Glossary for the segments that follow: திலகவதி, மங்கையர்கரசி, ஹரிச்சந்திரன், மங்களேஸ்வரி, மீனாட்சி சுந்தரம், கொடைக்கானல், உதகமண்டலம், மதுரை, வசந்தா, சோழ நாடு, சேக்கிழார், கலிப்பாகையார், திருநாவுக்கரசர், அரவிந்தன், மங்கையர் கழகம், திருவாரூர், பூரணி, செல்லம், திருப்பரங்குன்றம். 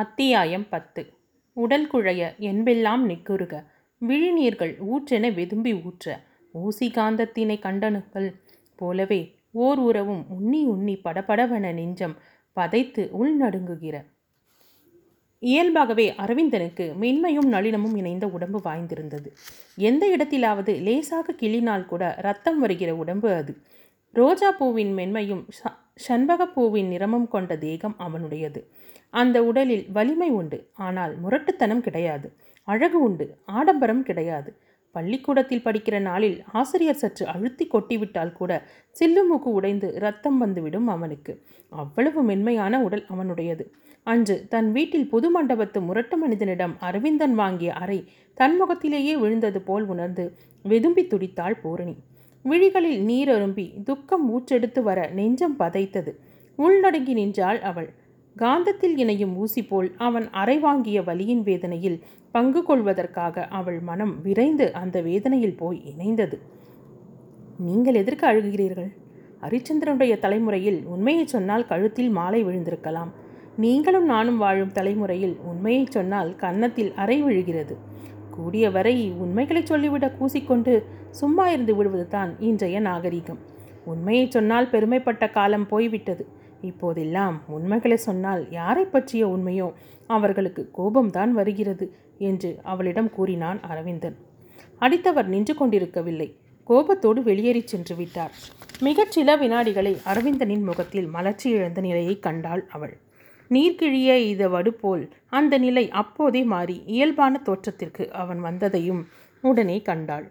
அத்தியாயம் 10. உடல் குழைய என்பெல்லாம் நிற்குறுக விழிநீர்கள் ஊற்றென வெதும்பி ஊற்ற ஊசி காந்தத்தினை கண்டணுக்கள் போலவே ஓர் உறவும் உண்ணி உண்ணி படபடவன நெஞ்சம் பதைத்து உள்நடுங்குகிற. இயல்பாகவே அரவிந்தனுக்கு மென்மையும் நளினமும் இணைந்த உடம்பு வாய்ந்திருந்தது. எந்த இடத்திலாவது லேசாக கிளினால் கூட ரத்தம் வருகிற உடம்பு அது. ரோஜா பூவின் மென்மையும் சண்பகப்பூவின் நிறமும் கொண்ட தேகம் அவனுடையது. அந்த உடலில் வலிமை உண்டு, ஆனால் முரட்டுத்தனம் கிடையாது. அழகு உண்டு, ஆடம்பரம் கிடையாது. பள்ளிக்கூடத்தில் படிக்கிற நாளில் ஆசிரியர் சற்று அழுத்தி கொட்டிவிட்டால் கூட சில்லுமூக்கு உடைந்து ரத்தம் வந்துவிடும் அவனுக்கு. அவ்வளவு மென்மையான உடல் அவனுடையது. அன்று தன் வீட்டில் புது மண்டபத்து முரட்டு மனிதனிடம் அரவிந்தன் வாங்கிய அறை தன்முகத்திலேயே விழுந்தது போல் உணர்ந்து வெதும்பி துடித்தாள் பூரணி. விழிகளில் நீரரும்பி துக்கம் ஊற்றெடுத்து வர நெஞ்சம் பதைத்தது. உள்நடுங்கி நின்றாள் அவள். காந்தத்தில் இணையும் ஊசி போல் அவன் அறை வாங்கிய வலியின் வேதனையில் பங்கு கொள்வதற்காக அவள் மனம் விரைந்து அந்த வேதனையில் போய் இணைந்தது. நீங்கள் எதற்கு அழுகிறீர்கள்? ஹரிச்சந்திரனுடைய தலைமுறையில் உண்மையை சொன்னால் கழுத்தில் மாலை விழுந்திருக்கலாம். நீங்களும் நானும் வாழும் தலைமுறையில் உண்மையை சொன்னால் கன்னத்தில் அறை விழுகிறது. கூடியவரை உண்மைகளை சொல்லிவிட கூசிக்கொண்டு சும்மா இருந்து விடுவதுதான் இன்றைய நாகரிகம். உண்மையை சொன்னால் பெருமைப்பட்ட காலம் போய்விட்டது. இப்போதெல்லாம் உண்மைகளை சொன்னால் யாரை பற்றிய உண்மையோ அவர்களுக்கு கோபம்தான் வருகிறது என்று அவளிடம் கூறினான் அரவிந்தன். அடித்தவர் நின்று கொண்டிருக்கவில்லை, கோபத்தோடு வெளியேறி சென்று விட்டார். மிகச்சில வினாடிகளை அரவிந்தனின் முகத்தில் மலர்ச்சி இழந்த நிலையை கண்டாள் அவள். நீர்கிழிய இத வடுபோல் அந்த நிலை அப்போதே மாறி இயல்பான தோற்றத்திற்கு அவன் வந்ததையும் உடனே கண்டாள்.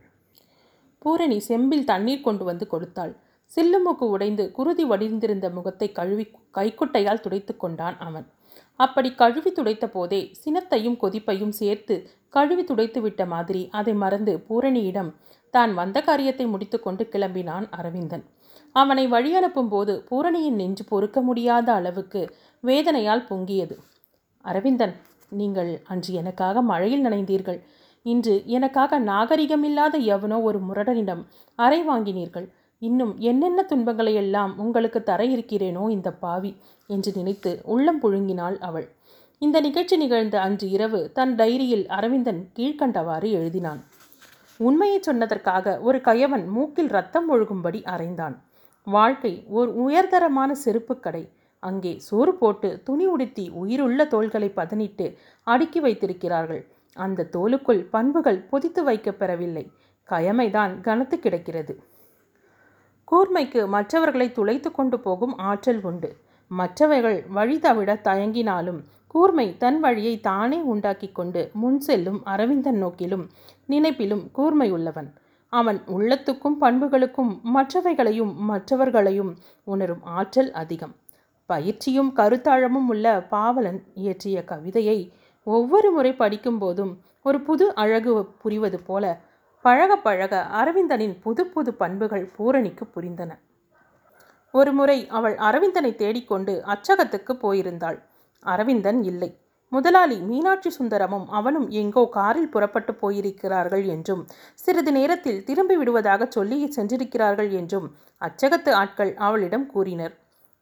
பூரணி செம்பில் தண்ணீர் கொண்டு வந்து கொடுத்தாள். சில்லுமூக்கு உடைந்து குருதி வடிந்திருந்த முகத்தை கழுவி கைக்குட்டையால் துடைத்து கொண்டான் அவன். அப்படி கழுவி துடைத்த போதே சினத்தையும் கொதிப்பையும் சேர்த்து கழுவி துடைத்து விட்ட மாதிரி அதை மறந்து பூரணியிடம் தான் வந்த காரியத்தை முடித்து கொண்டு கிளம்பினான் அரவிந்தன். அவனை வழி அனுப்பும் போது பூரணியின் நெஞ்சு பொறுக்க முடியாத அளவுக்கு வேதனையால் பொங்கியது. அரவிந்தன், நீங்கள் அன்று எனக்காக மழையில் நனைந்தீர்கள், இன்று எனக்காக நாகரிகமில்லாத எவனோ ஒரு முரடனிடம் அறை வாங்கினீர்கள். இன்னும் என்னென்ன துன்பங்களையெல்லாம் உங்களுக்கு தர இருக்கிறேனோ இந்த பாவி என்று நினைத்து உள்ளம் புழுங்கினாள் அவள். இந்த நிகழ்ச்சி நிகழ்ந்த அன்று இரவு தன் டைரியில் அரவிந்தன் கீழ்கண்டவாறு எழுதினான். உண்மையை சொன்னதற்காக ஒரு கயவன் மூக்கில் ரத்தம் ஒழுகும்படி அறைந்தான். வாழ்க்கை ஓர் உயர்தரமான செருப்பு கடை. அங்கே சோறு போட்டு துணி உடுத்தி உயிருள்ள தோள்களை பதனிட்டு அடுக்கி வைத்திருக்கிறார்கள். அந்த தோலுக்குள் பண்புகள் பொதித்து வைக்கப்பெறவில்லை. கயமைதான் கனத்து கிடக்கிறது. கூர்மைக்கு மற்றவர்களை துளைத்து கொண்டு போகும் ஆற்றல் உண்டு. மற்றவைகள் வழி தவிட தயங்கினாலும் கூர்மை தன் வழியை தானே உண்டாக்கி கொண்டு முன் செல்லும் அரவிந்தன் நோக்கிலும் நினைப்பிலும் கூர்மை உள்ளவன். அவன் உள்ளத்துக்கும் பண்புகளுக்கும் மற்றவைகளையும் மற்றவர்களையும் உணரும் ஆற்றல் அதிகம். பயிற்சியும் கருத்தாழமும் உள்ள பாவலன் இயற்றிய கவிதையை ஒவ்வொரு முறை படிக்கும்போதும் ஒரு புது அழகு புரிவது போல பழக பழக அரவிந்தனின் புது புது பண்புகள் பூரணிக்கு புரிந்தன. ஒரு முறை அவள் அரவிந்தனை தேடிக்கொண்டு அச்சகத்துக்கு போயிருந்தாள். அரவிந்தன் இல்லை. முதலாளி மீனாட்சி சுந்தரமும் அவனும் எங்கோ காரில் புறப்பட்டு போயிருக்கிறார்கள் என்றும் சிறிது நேரத்தில் திரும்பி விடுவதாக சொல்லி சென்றிருக்கிறார்கள் என்றும் அச்சகத்து ஆட்கள் அவளிடம் கூறினர்.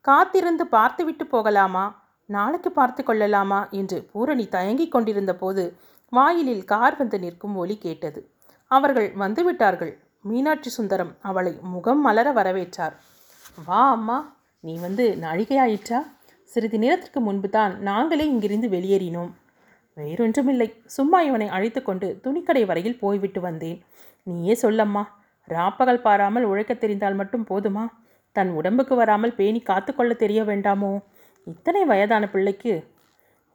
காத்திருந்து பார்த்துவிட்டு போகலாமா, நாளைக்கு பார்த்து கொள்ளலாமா என்று பூரணி தயங்கி கொண்டிருந்த போது வாயிலில் கார் வந்து நிற்கும் ஒலி கேட்டது. அவர்கள் வந்துவிட்டார்கள். மீனாட்சி சுந்தரம் அவளை முகம் மலர வரவேற்றார். வா அம்மா, நீ வந்து நாழிகையாயிற்றா? சிறிது நேரத்திற்கு முன்பு தான் நாங்களே இங்கிருந்து வெளியேறினோம். வேறொன்றுமில்லை, சும்மா இவனை அழைத்து கொண்டு துணிக்கடை வரையில் போய்விட்டு வந்தேன். நீயே சொல்லம்மா, ராப்பகல் பாராமல் உழைக்க தெரிந்தால் மட்டும் போதுமா? தன் உடம்புக்கு வராமல் பேணி காத்து கொள்ள தெரிய வேண்டாமோ? இத்தனை வயதான பிள்ளைக்கு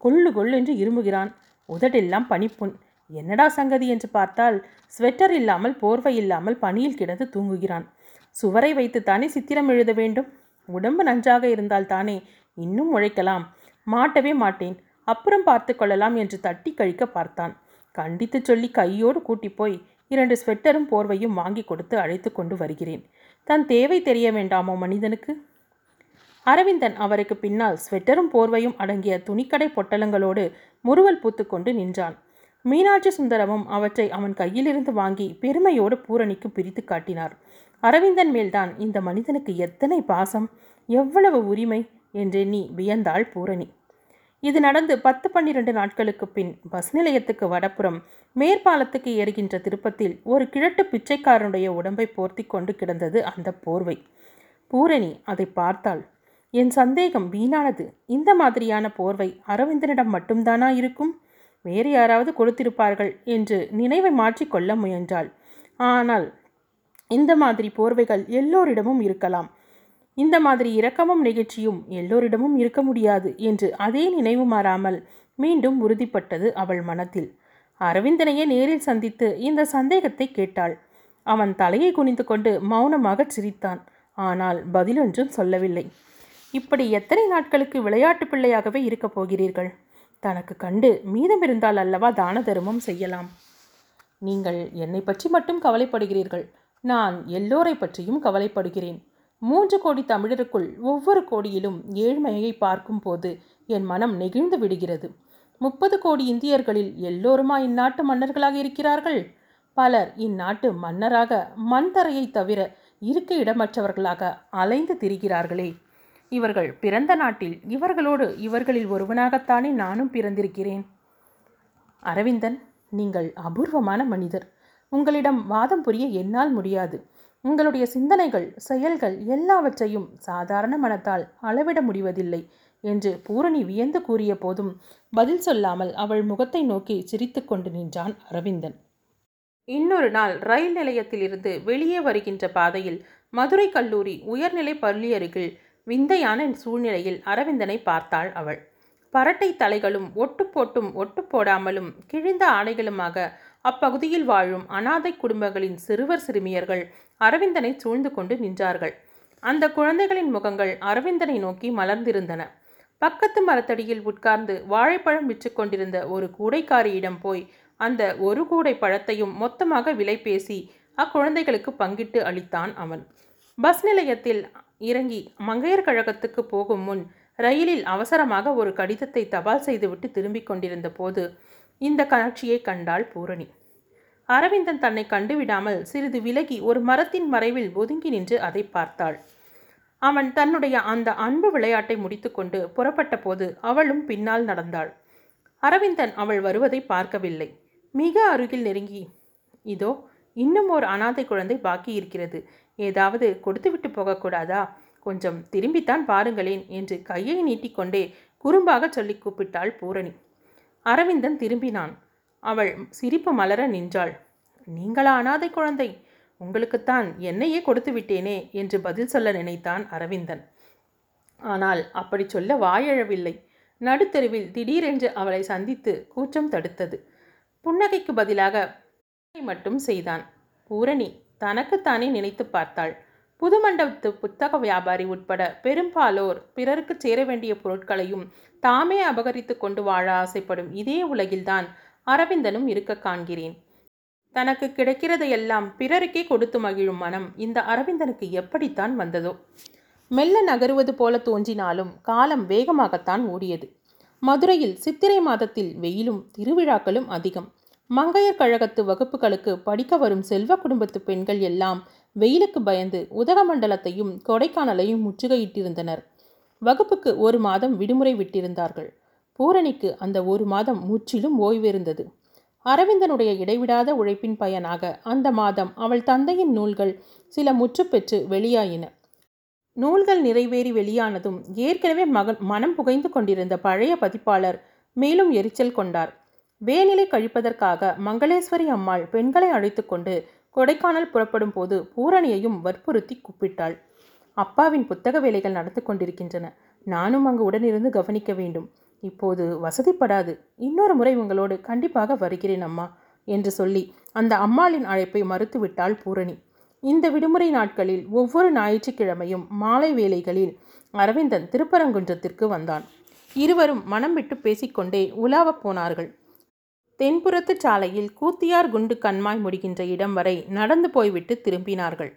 கொள்ளு கொள்ளென்று இருமுகிறான். உதடெல்லாம் பனிப்புண். என்னடா சங்கதி என்று பார்த்தால் ஸ்வெட்டர் இல்லாமல் போர்வை இல்லாமல் பனியில் கிடந்து தூங்குகிறான். சுவரை வைத்துத்தானே சித்திரம் எழுத வேண்டும். உடம்பு நன்றாக இருந்தால் தானே இன்னும் உழைக்கலாம். மாட்டவே மாட்டேன், அப்புறம் பார்த்து கொள்ளலாம் என்று தட்டி கழிக்க பார்த்தான். கண்டித்து சொல்லி கையோடு கூட்டி போய் 2 ஸ்வெட்டரும் போர்வையும் வாங்கி கொடுத்து அழைத்து கொண்டு வருகிறேன். தன் தேவை தெரிய வேண்டாமோ மனிதனுக்கு? அரவிந்தன் அவருக்கு பின்னால் ஸ்வெட்டரும் போர்வையும் அடங்கிய துணிக்கடை பொட்டலங்களோடு முறுவல் பூத்து கொண்டு நின்றான். மீனாட்சி சுந்தரமும் அவற்றை அவன் கையிலிருந்து வாங்கி பெருமையோடு பூரணிக்கு பிரித்து காட்டினார். அரவிந்தன் மேல்தான் இந்த மனிதனுக்கு எத்தனை பாசம், எவ்வளவு உரிமை என்றெண்ணி வியந்தாள் பூரணி. இது நடந்து 10-12 நாட்களுக்கு பின் பஸ் நிலையத்துக்கு வடப்புறம் மேற்பாலத்துக்கு ஏறுகின்ற திருப்பத்தில் ஒரு கிழட்டு பிச்சைக்காரனுடைய உடம்பை போர்த்தி கொண்டு கிடந்தது அந்த போர்வை. பூரணி அதை பார்த்தாள். என் சந்தேகம் வீணானது. இந்த மாதிரியான போர்வை அரவிந்தனிடம் மட்டும்தானா இருக்கும்? வேறு யாராவது கொடுத்திருப்பார்கள் என்று நினைவை மாற்றிக்கொள்ள முயன்றாள். ஆனால் இந்த மாதிரி போர்வைகள் எல்லோரிடமும் இருக்கலாம். இந்த மாதிரி இரக்கமும் நெகிழ்ச்சியும் எல்லோரிடமும் இருக்க முடியாது என்று அதே நினைவு மாறாமல் மீண்டும் உறுதிப்பட்டது அவள் மனத்தில். அரவிந்தனையே நேரில் சந்தித்து இந்த சந்தேகத்தை கேட்டாள். அவன் தலையை குனிந்து கொண்டு மௌனமாக சிரித்தான். ஆனால் பதிலொன்றும் சொல்லவில்லை. இப்படி எத்தனை நாட்களுக்கு விளையாட்டு பிள்ளையாகவே இருக்கப் போகிறீர்கள்? தனக்கு கண்டு மீதமிருந்தால் அல்லவா தான தர்மம் செய்யலாம். நீங்கள் என்னை பற்றி மட்டும் கவலைப்படுகிறீர்கள், நான் எல்லோரை பற்றியும் கவலைப்படுகிறேன். 3 கோடி தமிழருக்குள் ஒவ்வொரு கோடியிலும் ஏழ்மையை பார்க்கும்போது என் மனம் நெகிழ்ந்து விடுகிறது. 30 கோடி இந்தியர்களில் எல்லோருமா இந்நாட்டு மன்னர்களாக இருக்கிறார்கள்? பலர் இந்நாட்டு மன்னராக மண்தரையை தவிர இருக்க இடமற்றவர்களாக அலைந்து திரிகிறார்களே. இவர்கள் பிறந்த நாட்டில் இவர்களோடு இவர்களில் ஒருவனாகத்தானே நானும் பிறந்திருக்கிறேன். அரவிந்தன், நீங்கள் அபூர்வமான மனிதர். உங்களிடம் வாதம் புரிய என்னால் முடியாது. உங்களுடைய சிந்தனைகள், செயல்கள் எல்லாவற்றையும் சாதாரண மனத்தால் அளவிட முடிவதில்லை என்று பூரணி வியந்து கூறிய போதும் பதில் சொல்லாமல் அவள் முகத்தை நோக்கி சிரித்து கொண்டு நின்றான் அரவிந்தன். இன்னொரு நாள் ரயில் நிலையத்திலிருந்து வெளியே வருகின்ற பாதையில் மதுரை கல்லூரி உயர்நிலை பள்ளி அருகில் விந்தையான சூழ்நிலையில் அரவிந்தனை பார்த்தாள் அவள். பரட்டை தலைகளும் ஒட்டுப்போட்டும் ஒட்டு போடாமலும் கிழிந்த ஆடைகளுமாக அப்பகுதியில் வாழும் அனாதை குடும்பங்களின் சிறுவர் சிறுமியர்கள் அரவிந்தனை சூழ்ந்து கொண்டு நின்றார்கள். அந்த குழந்தைகளின் முகங்கள் அரவிந்தனை நோக்கி மலர்ந்திருந்தன. பக்கத்து மரத்தடியில் உட்கார்ந்து வாழைப்பழம் விற்று கொண்டிருந்த ஒரு கூடைக்காரியிடம் போய் அந்த ஒரு கூடை பழத்தையும் மொத்தமாக விலை பேசி அக்குழந்தைகளுக்கு பங்கிட்டு அளித்தான் அவன். பஸ் நிலையத்தில் இறங்கி மங்கையர் கழகத்துக்கு போகும் முன் ரயிலில் அவசரமாக ஒரு கடிதத்தை தபால் செய்துவிட்டு திரும்பிக் கொண்டிருந்த போது இந்த காட்சியை கண்டாள் பூரணி. அரவிந்தன் தன்னை கண்டுவிடாமல் சிறிது விலகி ஒரு மரத்தின் மறைவில் ஒதுங்கி நின்று அதை பார்த்தாள். அவன் தன்னுடைய அந்த அன்பு விளையாட்டை முடித்து கொண்டு புறப்பட்ட போது அவளும் பின்னால் நடந்தாள். அரவிந்தன் அவள் வருவதை பார்க்கவில்லை. மிக அருகில் நெருங்கி, இதோ இன்னும் ஒரு அனாதை குழந்தை பாக்கி இருக்கிறது, ஏதாவது கொடுத்துவிட்டு போகக்கூடாதா? கொஞ்சம் திரும்பித்தான் பாருங்களேன் என்று கையை நீட்டிக்கொண்டே குறும்பாக சொல்லி கூப்பிட்டாள் பூரணி. அரவிந்தன் திரும்பினான். அவள் சிரிப்பு மலர நின்றாள். நீங்களா அனாதை குழந்தை? உங்களுக்குத்தான் என்னையே கொடுத்து விட்டேனே என்று பதில் சொல்ல நினைத்தான் அரவிந்தன். ஆனால் அப்படி சொல்ல வாயழவில்லை. நடுத்தெருவில் திடீரென்று அவளை சந்தித்து கூச்சம் தடுத்தது. புன்னகைக்கு பதிலாக மட்டும் செய்தான். பூரணி தனக்குத்தானே நினைத்து பார்த்தாள். புதுமண்டபத்து புத்தக வியாபாரி உட்பட பெரும்பாலோர் பிறருக்கு சேர வேண்டிய பொருட்களையும் தாமே அபகரித்து கொண்டு வாழ ஆசைப்படும் இதே உலகில்தான் அரவிந்தனும் இருக்க காண்கிறேன். தனக்கு கிடைக்கிறதையெல்லாம் பிறருக்கே கொடுத்து மகிழும் மனம் இந்த அரவிந்தனுக்கு எப்படித்தான் வந்ததோ? மெல்ல நகருவது போல தோன்றினாலும் காலம் வேகமாகத்தான் ஓடியது. மதுரையில் சித்திரை மாதத்தில் வெயிலும் திருவிழாக்களும் அதிகம். மங்கையர் கழகத்து வகுப்புகளுக்கு படிக்க வரும் செல்வ குடும்பத்து பெண்கள் எல்லாம் வெயிலுக்கு பயந்து உதகமண்டலத்தையும் கொடைக்கானலையும் முற்றுகையிட்டிருந்தனர். வகுப்புக்கு 1 மாதம் விடுமுறை விட்டிருந்தார்கள். பூரணிக்கு அந்த 1 மாதம் முற்றிலும் ஓய்விருந்தது. அரவிந்தனுடைய இடைவிடாத உழைப்பின் பயனாக அந்த மாதம் அவள் தந்தையின் நூல்கள் சில முற்றுப்பெற்று வெளியாயின. நூல்கள் நிறைவேறி வெளியானதும் ஏற்கனவே மனம் புகைந்து கொண்டிருந்த பழைய பதிப்பாளர் மேலும் எரிச்சல் கொண்டார். வேநிலை கழிப்பதற்காக மங்களேஸ்வரி அம்மாள் பெண்களை அழைத்து கொண்டு கொடைக்கானல் புறப்படும் போது பூரணியையும் வற்புறுத்தி கூப்பிட்டாள். அப்பாவின் புத்தக வேலைகள் நடந்து கொண்டிருக்கின்றன, நானும் அங்கு உடனிருந்து கவனிக்க வேண்டும். இப்போது வசதிப்படாது, இன்னொரு முறை உங்களோடு கண்டிப்பாக வருகிறேன் அம்மா என்று சொல்லி அந்த அம்மாளின் அழைப்பை மறுத்துவிட்டாள் பூரணி. இந்த விடுமுறை நாட்களில் ஒவ்வொரு ஞாயிற்றுக்கிழமையும் மாலை வேளைகளில் அரவிந்தன் திருப்பரங்குன்றத்திற்கு வந்தான். இருவரும் மனம் விட்டு பேசிக்கொண்டே உலாவப் போனார்கள். தென்புறத்து சாலையில் கூத்தியார் குண்டு கண்மாய் முடிகின்ற இடம் வரை நடந்து போய்விட்டு திரும்பினார்கள்.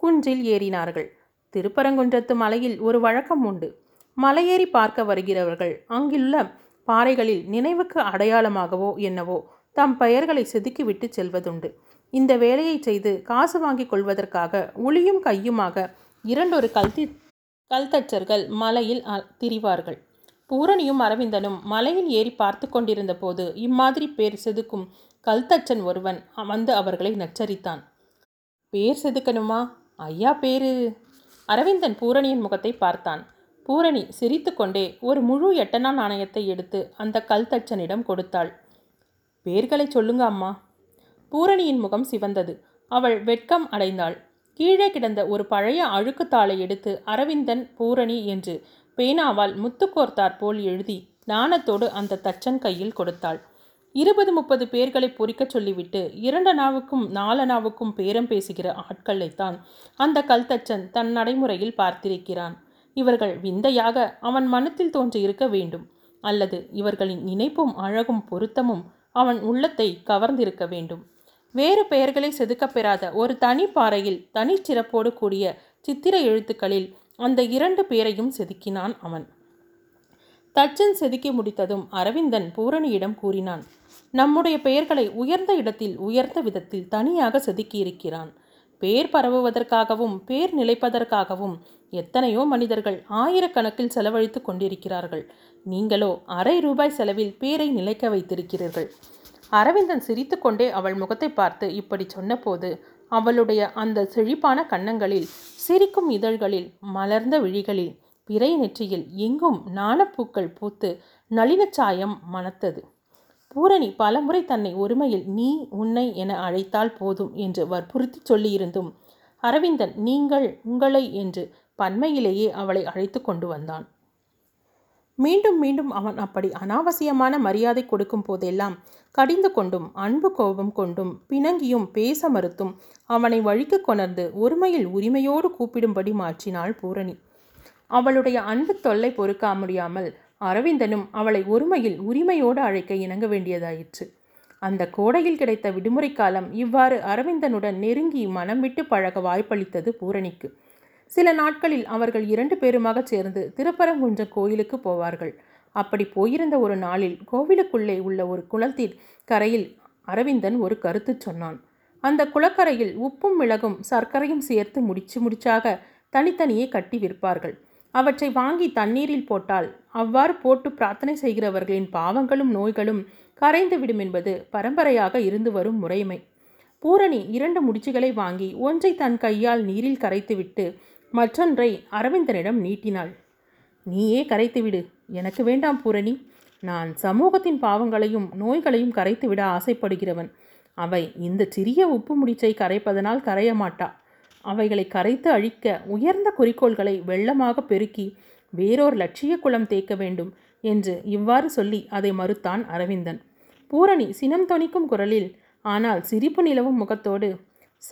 குன்றில் ஏறினார்கள். திருப்பரங்குன்றத்து மலையில் ஒரு வழக்கம் உண்டு. மலையேறி பார்க்க வருகிறவர்கள் அங்குள்ள பாறைகளில் நினைவுக்கு அடையாளமாகவோ என்னவோ தம் பெயர்களை செதுக்கிவிட்டு செல்வதுண்டு. இந்த வேலையை செய்து காசு வாங்கி கொள்வதற்காக ஒளியும் கையுமாக 2 கல்தச்சர்கள் மலையில் திரிவார்கள். பூரணியும் அரவிந்தனும் மலையில் ஏறி பார்த்து கொண்டிருந்த போது இம்மாதிரி பேர் செதுக்கும் கல்தச்சன் ஒருவன் வந்து அவர்களை நச்சரித்தான். பேர் செதுக்கணுமா ஐயா பேரு? அரவிந்தன் பூரணியின் முகத்தை பார்த்தான். பூரணி சிரித்து கொண்டே ஒரு முழு 8 அணா நாணயத்தை எடுத்து அந்த கல்தச்சனிடம் கொடுத்தாள். பேர்களை சொல்லுங்க அம்மா. பூரணியின் முகம் சிவந்தது. அவள் வெட்கம் அடைந்தாள். கீழே கிடந்த ஒரு பழைய அழுக்குத்தாளை எடுத்து அரவிந்தன் பூரணி என்று பேனாவால் முத்துக்கோர்த்தார் போல் எழுதி நாணத்தோடு அந்த தச்சன் கையில் கொடுத்தாள். 20-30 பேர்களை பொறிக்கச் சொல்லிவிட்டு 2 அணாவுக்கும் 4 அணாவுக்கும் பேரம் பேசுகிற ஆட்களைத்தான் அந்த கல்தச்சன் தன் நடைமுறையில் பார்த்திருக்கிறான். இவர்கள் விந்தையாக அவன் மனத்தில் தோன்றியிருக்க வேண்டும், அல்லது இவர்களின் நினைப்பும் அழகும் பொருத்தமும் அவன் உள்ளத்தை கவர்ந்திருக்க வேண்டும். வேறு பெயர்களை செதுக்கப்பெறாத ஒரு தனி பாறையில் தனிச்சிறப்போடு கூடிய சித்திர எழுத்துக்களில் அந்த 2 பேரையும் செதுக்கினான் அவன். தச்சன் செதுக்கி முடித்ததும் அரவிந்தன் பூரணியிடம் கூறினான், நம்முடைய பெயர்களை உயர்ந்த இடத்தில் உயர்ந்த விதத்தில் தனியாக செதுக்கியிருக்கிறான். பேர் பரவுவதற்காகவும் பேர் நிலைப்பதற்காகவும் எத்தனையோ மனிதர்கள் ஆயிரக்கணக்கில் செலவழித்து கொண்டிருக்கிறார்கள். நீங்களோ ₹1.50 செலவில் பேரை நிலைக்க வைத்திருக்கிறீர்கள். அரவிந்தன் சிரித்து கொண்டே அவள் முகத்தை பார்த்து இப்படி சொன்னபோது அவளுடைய அந்த செழிப்பான கன்னங்களில், சிரிக்கும் இதழ்களில், மலர்ந்த விழிகளில், பிறை நெற்றியில் எங்கும் நாணப்பூக்கள் பூத்து நளினச்சாயம் மணத்தது. பூரணி பலமுறை தன்னை ஒருமையில் நீ உன்னை என அழைத்தால் போதும் என்று வற்புறுத்தி சொல்லியிருந்தும் அரவிந்தன் நீங்கள் உங்களை என்று பன்மையிலேயே அவளை அழைத்து கொண்டு வந்தான். மீண்டும் மீண்டும் அவன் அப்படி அனாவசியமான மரியாதை கொடுக்கும் போதெல்லாம் கடிந்து கொண்டும் அன்பு கோபம் கொண்டும் பிணங்கியும் பேச மறுத்தும் அவனை வழிக்கு கொணர்ந்து ஒருமையில் உரிமையோடு கூப்பிடும்படி மாற்றினாள் பூரணி. அவளுடைய அன்பு தொல்லை பொறுக்க முடியாமல் அரவிந்தனும் அவளை ஒருமையில் உரிமையோடு அழைக்க இணங்க வேண்டியதாயிற்று. அந்த கோடையில் கிடைத்த விடுமுறை காலம் இவ்வாறு அரவிந்தனுடன் நெருங்கி மனம் விட்டு பழக வாய்ப்பளித்தது பூரணிக்கு. சில நாட்களில் அவர்கள் 2 பேருமாக சேர்ந்து திருப்பரங்குன்ற கோயிலுக்கு போவார்கள். அப்படி போயிருந்த ஒரு நாளில் கோவிலுக்குள்ளே உள்ள ஒரு குளத்தின் கரையில் அரவிந்தன் ஒரு கருத்து சொன்னான். அந்த குளக்கரையில் உப்பும் மிளகும் சர்க்கரையும் சேர்த்து முடிச்சாக தனித்தனியே கட்டி விற்பார்கள். அவற்றை வாங்கி தண்ணீரில் போட்டால் அவ்வாறு போட்டு பிரார்த்தனை செய்கிறவர்களின் பாவங்களும் நோய்களும் கரைந்து விடும் என்பது பரம்பரையாக இருந்து வரும் முறைமை. பூரணி 2 முடிச்சுகளை வாங்கி ஒன்றை தன் கையால் நீரில் கரைத்துவிட்டு மற்றொன்றை அரவிந்தனிடம் நீட்டினாள். நீயே கரைத்துவிடு. எனக்கு வேண்டாம் பூரணி, நான் சமூகத்தின் பாவங்களையும் நோய்களையும் கரைத்துவிட ஆசைப்படுகிறவன். அவை இந்த சிறிய உப்பு முடிச்சை கரைப்பதனால் கரைய மாட்டா. அவைகளை கரைத்து அழிக்க உயர்ந்த குறிக்கோள்களை வெள்ளமாக பெருக்கி வேறோர் லட்சிய குளம் தேக்க வேண்டும் என்று இவ்வாறு சொல்லி அதை மறுத்தான் அரவிந்தன். பூரணி சினம் தொனிக்கும் குரலில் ஆனால் சிரிப்பு நிலவும் முகத்தோடு,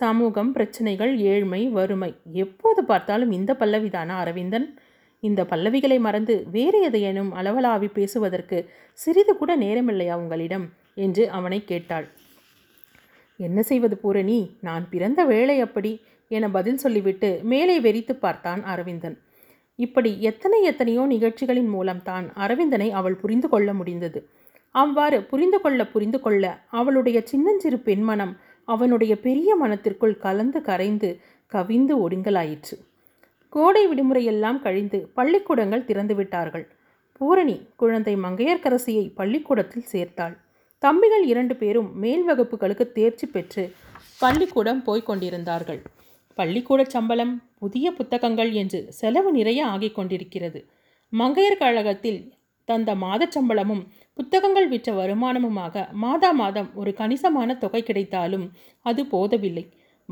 சமூகம், பிரச்சனைகள், ஏழ்மை, வறுமை, எப்போது பார்த்தாலும் இந்த பல்லவிதானா அரவிந்தன்? இந்த பல்லவிகளை மறந்து வேறு எதையேனும் அளவலாவி பேசுவதற்கு சிறிது கூட நேரமில்லையா உங்களிடம் என்று அவனை கேட்டாள். என்ன செய்வது பூரணி, நான் பிறந்த வேளை அப்படி என பதில் சொல்லிவிட்டு மேலே வெறித்து பார்த்தான் அரவிந்தன். இப்படி எத்தனையோ நிகழ்ச்சிகளின் மூலம்தான் அரவிந்தனை அவள் புரிந்து கொள்ள முடிந்தது. அவ்வாறு புரிந்து கொள்ள அவளுடைய சின்னஞ்சிறு பெண்மனம் அவனுடைய பெரிய மனத்திற்குள் கலந்து கரைந்து கவிந்து ஒடுங்கலாயிற்று. கோடை விடுமுறையெல்லாம் கழிந்து பள்ளிக்கூடங்கள் திறந்துவிட்டார்கள். பூரணி குழந்தை மங்கையர்கரசியை பள்ளிக்கூடத்தில் சேர்த்தாள். தம்பிகள் 2 பேரும் மேல் வகுப்புகளுக்கு தேர்ச்சி பெற்று பள்ளிக்கூடம் போய்க் கொண்டிருந்தார்கள். பள்ளிக்கூட சம்பளம், புதிய புத்தகங்கள் என்று செலவு நிறைய ஆகிக் கொண்டிருக்கிறது. மங்கையர் கழகத்தில் தந்த மாத சம்பளமும் புத்தகங்கள் விற்ற வருமானமுமாக மாதம் ஒரு கணிசமான தொகை கிடைத்தாலும் அது போதவில்லை.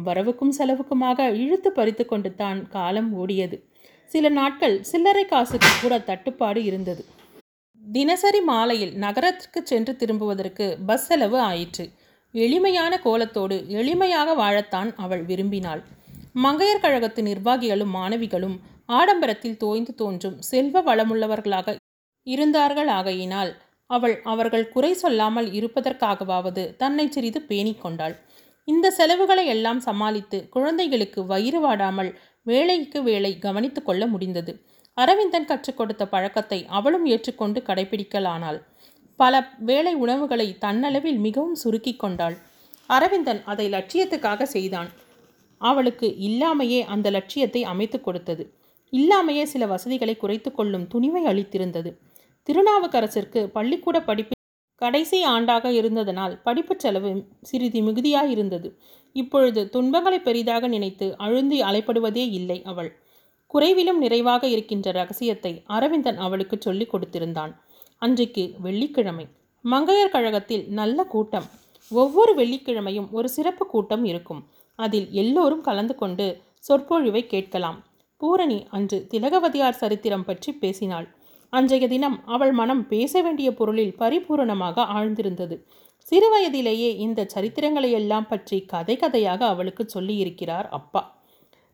வரவுக்கும் செலவுக்குமாக இழுத்து பறித்து கொண்டு தான் காலம் ஓடியது. சில நாட்கள் சில்லறை காசுக்கு கூட தட்டுப்பாடு இருந்தது. தினசரி மாலையில் நகரத்திற்கு சென்று திரும்புவதற்கு பஸ் செலவு ஆயிற்று. எளிமையான கோலத்தோடு எளிமையாக வாழத்தான் அவள் விரும்பினாள். மங்கையர் கழகத்து நிர்வாகிகளும் மாணவிகளும் ஆடம்பரத்தில் தோய்ந்து தோன்றும் செல்வ வளமுள்ளவர்களாக இருந்தார்கள். ஆகையினால் அவர்கள் குறை சொல்லாமல் இருப்பதற்காகவாவது தன்னை சிறிது பேணிக் கொண்டாள். இந்த செலவுகளை எல்லாம் சமாளித்து குழந்தைகளுக்கு வயிறு வாடாமல் வேலைக்கு வேலை கவனித்து கொள்ள முடிந்தது. அரவிந்தன் கற்றுக் கொடுத்த பழக்கத்தை அவளும் ஏற்றுக்கொண்டு கடைபிடிக்கலானாள். பல வேளை உணவுகளை தன்னளவில் மிகவும் சுருக்கி கொண்டாள். அரவிந்தன் அதை லட்சியத்துக்காக செய்தான். அவளுக்கு இல்லாமையே அந்த லட்சியத்தை அமைத்து கொடுத்தது. இல்லாமையே சில வசதிகளை குறைத்து கொள்ளும் துணிவை அளித்திருந்தது. திருநாவுக்கரசருக்கு பள்ளிக்கூட படிப்பு கடைசி ஆண்டாக இருந்ததனால் படிப்பு செலவு சிறிது மிகுதியாயிருந்தது. இப்பொழுது துன்பங்களை பெரிதாக நினைத்து அழுந்தி அலைப்படுவதே இல்லை. அவள் குறைவிலும் நிறைவாக இருக்கின்ற ரகசியத்தை அரவிந்தன் அவளுக்கு சொல்லிக் கொடுத்திருந்தான். அன்றைக்கு வெள்ளிக்கிழமை. மங்கையர் கழகத்தில் நல்ல கூட்டம். ஒவ்வொரு வெள்ளிக்கிழமையும் ஒரு சிறப்பு கூட்டம் இருக்கும். அதில் எல்லோரும் கலந்து கொண்டு சொற்பொழிவை கேட்கலாம். பூரணி அன்று திலகவதியார் சரித்திரம் பற்றி பேசினாள். அன்றைய தினம் அவள் மனம் பேச வேண்டிய பொருளில் பரிபூரணமாக ஆழ்ந்திருந்தது. சிறுவயதிலேயே இந்த சரித்திரங்களையெல்லாம் பற்றி கதை கதையாக அவளுக்கு சொல்லியிருக்கிறார் அப்பா.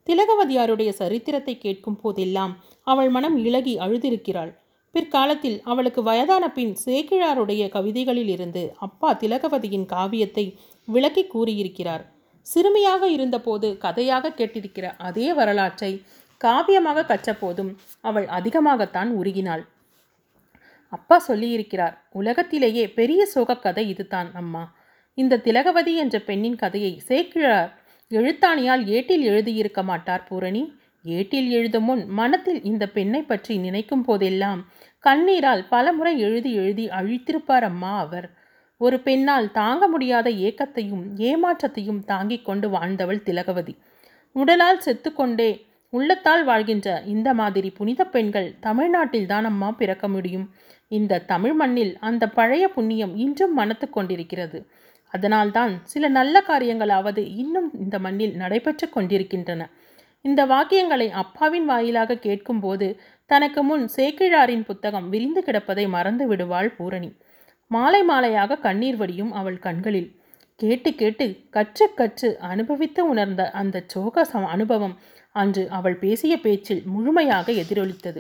திலகவதியாருடைய சரித்திரத்தை கேட்கும் போதெல்லாம் அவள் மனம் இளகி அழுதிருக்கிறாள். பிற்காலத்தில் அவளுக்கு வயதான பின் சேக்கிழாருடைய கவிதைகளில் இருந்து அப்பா திலகவதியின் காவியத்தை விளக்கி கூறியிருக்கிறார். சிறுமியாக இருந்தபோது கதையாக கேட்டிருக்கிற அதே வரலாற்றை காவியமாக கற்றபோதும் அவள் அதிகமாகத்தான் உருகினாள். அப்பா சொல்லியிருக்கிறார், உலகத்திலேயே பெரிய சோகக்கதை இதுதான் அம்மா. இந்த திலகவதி என்ற பெண்ணின் கதையை சேக்கிழார் எழுத்தாணியால் ஏட்டில் எழுதியிருக்க மாட்டார் பூரணி. ஏட்டில் எழுதும் முன் மனத்தில் இந்த பெண்ணை பற்றி நினைக்கும் போதெல்லாம் கண்ணீரால் பலமுறை எழுதி எழுதி அழித்திருப்பார் அம்மா. அவர் ஒரு பெண்ணால் தாங்க முடியாத ஏக்கத்தையும் ஏமாற்றத்தையும் தாங்கிக் கொண்டு வாழ்ந்தவள் திலகவதி. உடலால் செத்துக்கொண்டே உள்ளத்தால் வாழ்கின்ற இந்த மாதிரி புனித பெண்கள் தமிழ்நாட்டில்தான் அம்மா பிறக்க முடியும். இந்த தமிழ் மண்ணில் அந்த பழைய புண்ணியம் இன்றும் மனத்து கொண்டிருக்கிறது. அதனால்தான் சில நல்ல காரியங்களாவது இன்னும் இந்த மண்ணில் நடைபெற்று கொண்டிருக்கின்றன. இந்த வாக்கியங்களை அப்பாவின் வாயிலாக கேட்கும்போது தனக்கு முன் சேக்கிழாரின் புத்தகம் விரிந்து கிடப்பதை மறந்து விடுவாள் பூரணி. மாலை மாலையாக கண்ணீர் வடியும் அவள் கண்களில். கேட்டு கேட்டு கற்று கற்று அனுபவித்து உணர்ந்த அந்த சோக அனுபவம் அன்று அவள் பேசிய பேச்சில் முழுமையாக எதிரொலித்தது.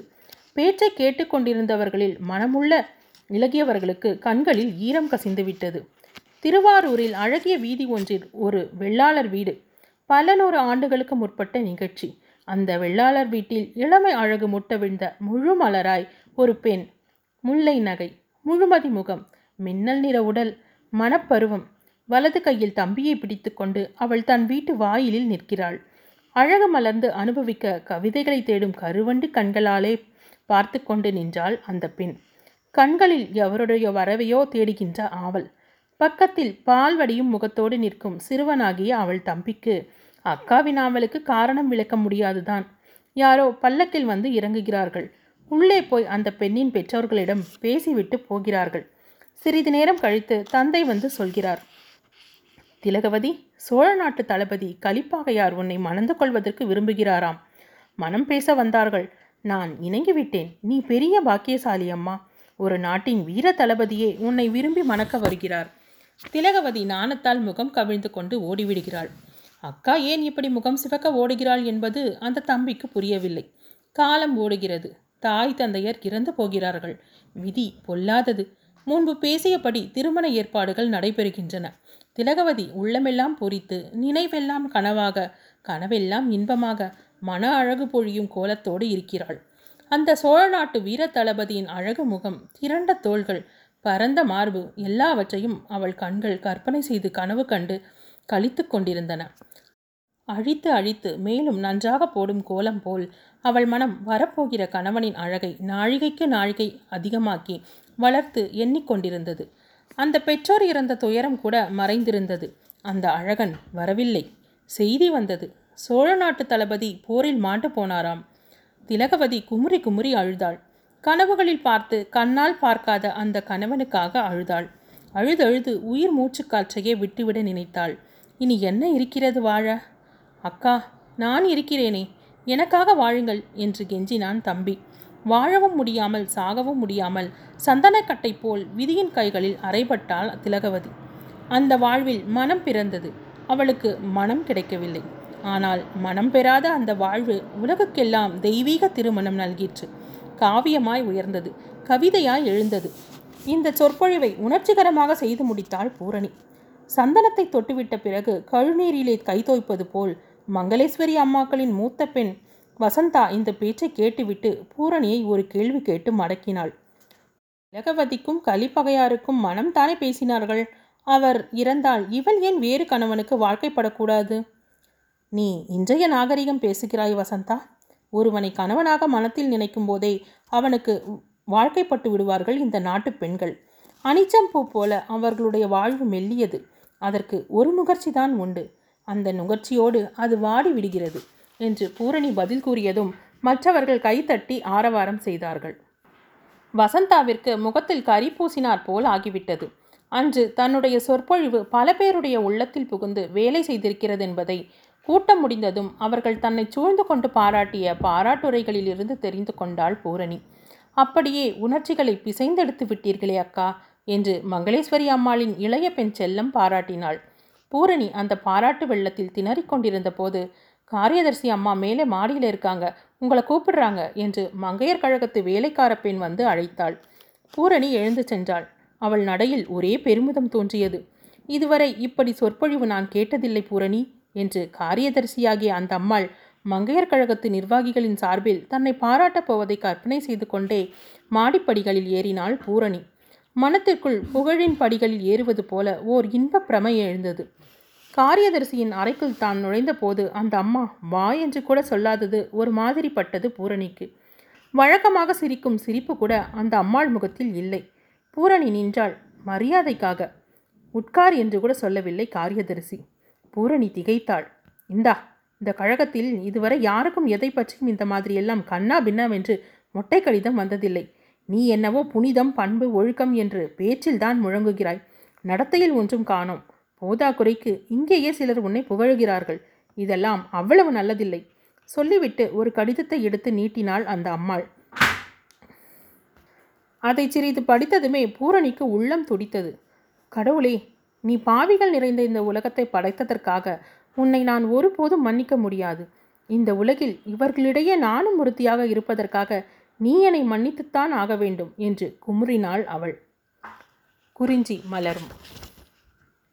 பேச்சை கேட்டுக்கொண்டிருந்தவர்களில் மனமுள்ள இலகியவர்களுக்கு கண்களில் ஈரம் கசிந்துவிட்டது. திருவாரூரில் அழகிய வீதி ஒன்றில் ஒரு வெள்ளாளர் வீடு. பல நூறு ஆண்டுகளுக்கு முற்பட்ட நிகழ்ச்சி. அந்த வெள்ளாளர் வீட்டில் இளமை அழகு முட்ட விழுந்த முழு மலராய் ஒரு பெண். முல்லை நகை, முழுமதி முகம், மின்னல் நிற உடல், மனப்பருவம். வலது கையில் தம்பியை பிடித்து கொண்டு அவள் தன் வீட்டு வாயிலில் நிற்கிறாள். அழகு மலர்ந்து அனுபவிக்க கவிதைகளை தேடும் கருவண்டு கண்களாலே பார்த்து கொண்டு நின்றாள் அந்த பெண். கண்களில் எவருடைய வரவையோ தேடுகின்ற ஆவல். பக்கத்தில் பால் வடியும் முகத்தோடு நிற்கும் சிறுவனாகிய அவள் தம்பிக்கு அக்காவின் ஆவலுக்கு காரணம் விளக்க முடியாதுதான். யாரோ பல்லக்கில் வந்து இறங்குகிறார்கள். உள்ளே போய் அந்த பெண்ணின் பெற்றோர்களிடம் பேசிவிட்டு போகிறார்கள். சிறிது நேரம் கழித்து தந்தை வந்து சொல்கிறார், திலகவதி, சோழ நாட்டு தளபதி கலிப்பாகையார் உன்னை மணந்து கொள்வதற்கு விரும்புகிறாராம். மனம் பேச வந்தார்கள். நான் இணங்கிவிட்டேன். நீ பெரிய பாக்கியசாலி அம்மா. ஒரு நாட்டின் வீர தளபதியே உன்னை விரும்பி மணக்க வருகிறார். திலகவதி நாணத்தால் முகம் கவிழ்ந்து கொண்டு ஓடிவிடுகிறாள். அக்கா ஏன் இப்படி முகம் சிவக்க ஓடுகிறாள் என்பது அந்த தம்பிக்கு புரியவில்லை. காலம் ஓடுகிறது. தாய் தந்தையர் இறந்து போகிறார்கள். விதி பொல்லாதது. முன்பு பேசியபடி திருமண ஏற்பாடுகள் நடைபெறுகின்றன. திலகவதி உள்ளமெல்லாம் பொறித்து, நினைவெல்லாம் கனவாக, கனவெல்லாம் இன்பமாக, மன அழகு பொழியும் கோலத்தோடு இருக்கிறாள். அந்த சோழ நாட்டு வீர தளபதியின் அழகு முகம், திரண்ட தோள்கள், பரந்த மார்பு எல்லாவற்றையும் அவள் கண்கள் கற்பனை செய்து கனவு கண்டு கழித்து கொண்டிருந்தன. அழித்து அழித்து மேலும் நன்றாக போடும் கோலம் போல் அவள் மனம் வரப்போகிற கணவனின் அழகை நாழிகைக்கு நாழிகை அதிகமாக்கி வளர்த்து எண்ணிக்கொண்டிருந்தது. அந்த பெற்றோர் இறந்த துயரம் கூட மறைந்திருந்தது. அந்த அழகன் வரவில்லை. செய்தி வந்தது, சோழ நாட்டு தளபதி போரில் மாண்டு போனாராம். திலகவதி குமுறி குமுறி அழுதாள். கனவுகளில் பார்த்து கண்ணால் பார்க்காத அந்த கணவனுக்காக அழுதாள். அழுதழுது உயிர் மூச்சுக்காற்றையே விட்டுவிட நினைத்தாள். இனி என்ன இருக்கிறது வாழ? அக்கா, நான் இருக்கிறேனே, எனக்காக வாழுங்கள் என்று கெஞ்சினான் தம்பி. வாழவும் முடியாமல் சாகவும் முடியாமல் சந்தனக்கட்டை போல் விதியின் கைகளில் அறைபட்டாள் திலகவதி. அந்த வாழ்வில் மனம் பிறந்தது. அவளுக்கு மனம் கிடைக்கவில்லை. ஆனால் மனம் பெறாத அந்த வாழ்வு உலகுக்கெல்லாம் தெய்வீக திருமணம் நல்கிற்று. காவியமாய் உயர்ந்தது, கவிதையாய் எழுந்தது. இந்த சொற்பொழிவை உணர்ச்சிகரமாக செய்து முடித்தாள் பூரணி. சந்தனத்தை தொட்டுவிட்ட பிறகு கழுநீரிலே கை தோய்ப்பது போல் மங்களேஸ்வரி அம்மாக்களின் மூத்த பெண் வசந்தா இந்த பேச்சை கேட்டுவிட்டு பூரணியை ஒரு கேள்வி கேட்டு மடக்கினாள். திலகவதிக்கும் கலிப்பகையாருக்கும் மனம் தானே பேசினார்கள். அவர் இறந்தால் இவள் ஏன் வேறு கணவனுக்கு வாழ்க்கைப்படக்கூடாது? நீ இன்றைய நாகரிகம் பேசுகிறாய் வசந்தா. ஒருவனை கணவனாக மனத்தில் நினைக்கும் போதே அவனுக்கு வாழ்க்கைப்பட்டு விடுவார்கள் இந்த நாட்டு பெண்கள். அனிச்சம்பூ போல அவர்களுடைய வாழ்வு மெல்லியது. அதற்கு ஒரு நுகர்ச்சி தான் உண்டு. அந்த நுகர்ச்சியோடு அது வாடி விடுகிறது என்று பூரணி பதில் கூறியதும் மற்றவர்கள் கைத்தட்டி ஆரவாரம் செய்தார்கள். வசந்தாவிற்கு முகத்தில் கரி பூசினார் போல் ஆகிவிட்டது. அன்று தன்னுடைய சொற்பொழிவு பல பேருடைய உள்ளத்தில் புகுந்து வேலை செய்திருக்கிறது என்பதை கூட்டம் முடிந்ததும் அவர்கள் தன்னை சூழ்ந்து கொண்டு பாராட்டிய பாராட்டுரைகளிலிருந்து தெரிந்து கொண்டாள் பூரணி. அப்படியே உணர்ச்சிகளை பிசைந்தெடுத்து விட்டீர்களே அக்கா என்று மங்களேஸ்வரி அம்மாளின் இளைய பெண் செல்லம் பாராட்டினாள். பூரணி அந்த பாராட்டு வெள்ளத்தில் திணறிக் கொண்டிருந்த போது, காரியதர்சி அம்மா மேலே மாடியில் இருக்காங்க, உங்களை கூப்பிடுறாங்க என்று மங்கையர் கழகத்து வேலைக்கார பெண் வந்து அழைத்தாள். பூரணி எழுந்து சென்றாள். அவள் நடையில் ஒரே பெருமிதம் தோன்றியது. இதுவரை இப்படி சொற்பொழிவு நான் கேட்டதில்லை பூரணி என்று காரியதர்சியாகிய அந்த அம்மாள் மங்கையர் கழகத்து நிர்வாகிகளின் சார்பில் தன்னை பாராட்டப் போவதை கற்பனை செய்து கொண்டே மாடிப்படிகளில் ஏறினாள் பூரணி. மனத்திற்குள் புகழின் படிகளில் ஏறுவது போல ஓர் இன்ப பிரமை எழுந்தது. காரியதர்சியின் அறைக்குள் தான் நுழைந்த போது அந்த அம்மா வா என்று கூட சொல்லாதது ஒரு மாதிரி பட்டது பூரணிக்கு. வழக்கமாக சிரிக்கும் சிரிப்பு கூட அந்த அம்மாள் முகத்தில் இல்லை. பூரணி நின்றாள். மரியாதைக்காக உட்கார் என்று கூட சொல்லவில்லை காரியதர்சி. பூரணி திகைத்தாள். இந்த கழகத்தில் இதுவரை யாருக்கும் எதை பற்றியும் இந்த மாதிரியெல்லாம் கண்ணா பின்னம் என்று மொட்டை கடிதம் வந்ததில்லை. நீ என்னவோ புனிதம், பண்பு, ஒழுக்கம் என்று பேச்சில்தான் முழங்குகிறாய். நடத்தையில் ஒன்றும் காணோம். போதாக்குறைக்கு இங்கேயே சிலர் உன்னை புகழுகிறார்கள். இதெல்லாம் அவ்வளவு நல்லதில்லை சொல்லிவிட்டு ஒரு கடிதத்தை எடுத்து நீட்டினாள் அந்த அம்மாள். அதை சிறிது படித்ததுமே பூரணிக்கு உள்ளம் துடித்தது. கடவுளே, நீ பாவிகள் நிறைந்த இந்த உலகத்தை படைத்ததற்காக உன்னை நான் ஒருபோதும் மன்னிக்க முடியாது. இந்த உலகில் இவர்களிடையே நானும் உறுதியாக இருப்பதற்காக நீ என்னை மன்னித்துத்தான் ஆக வேண்டும் என்று குமுறினாள் அவள். குறிஞ்சி மலரும்.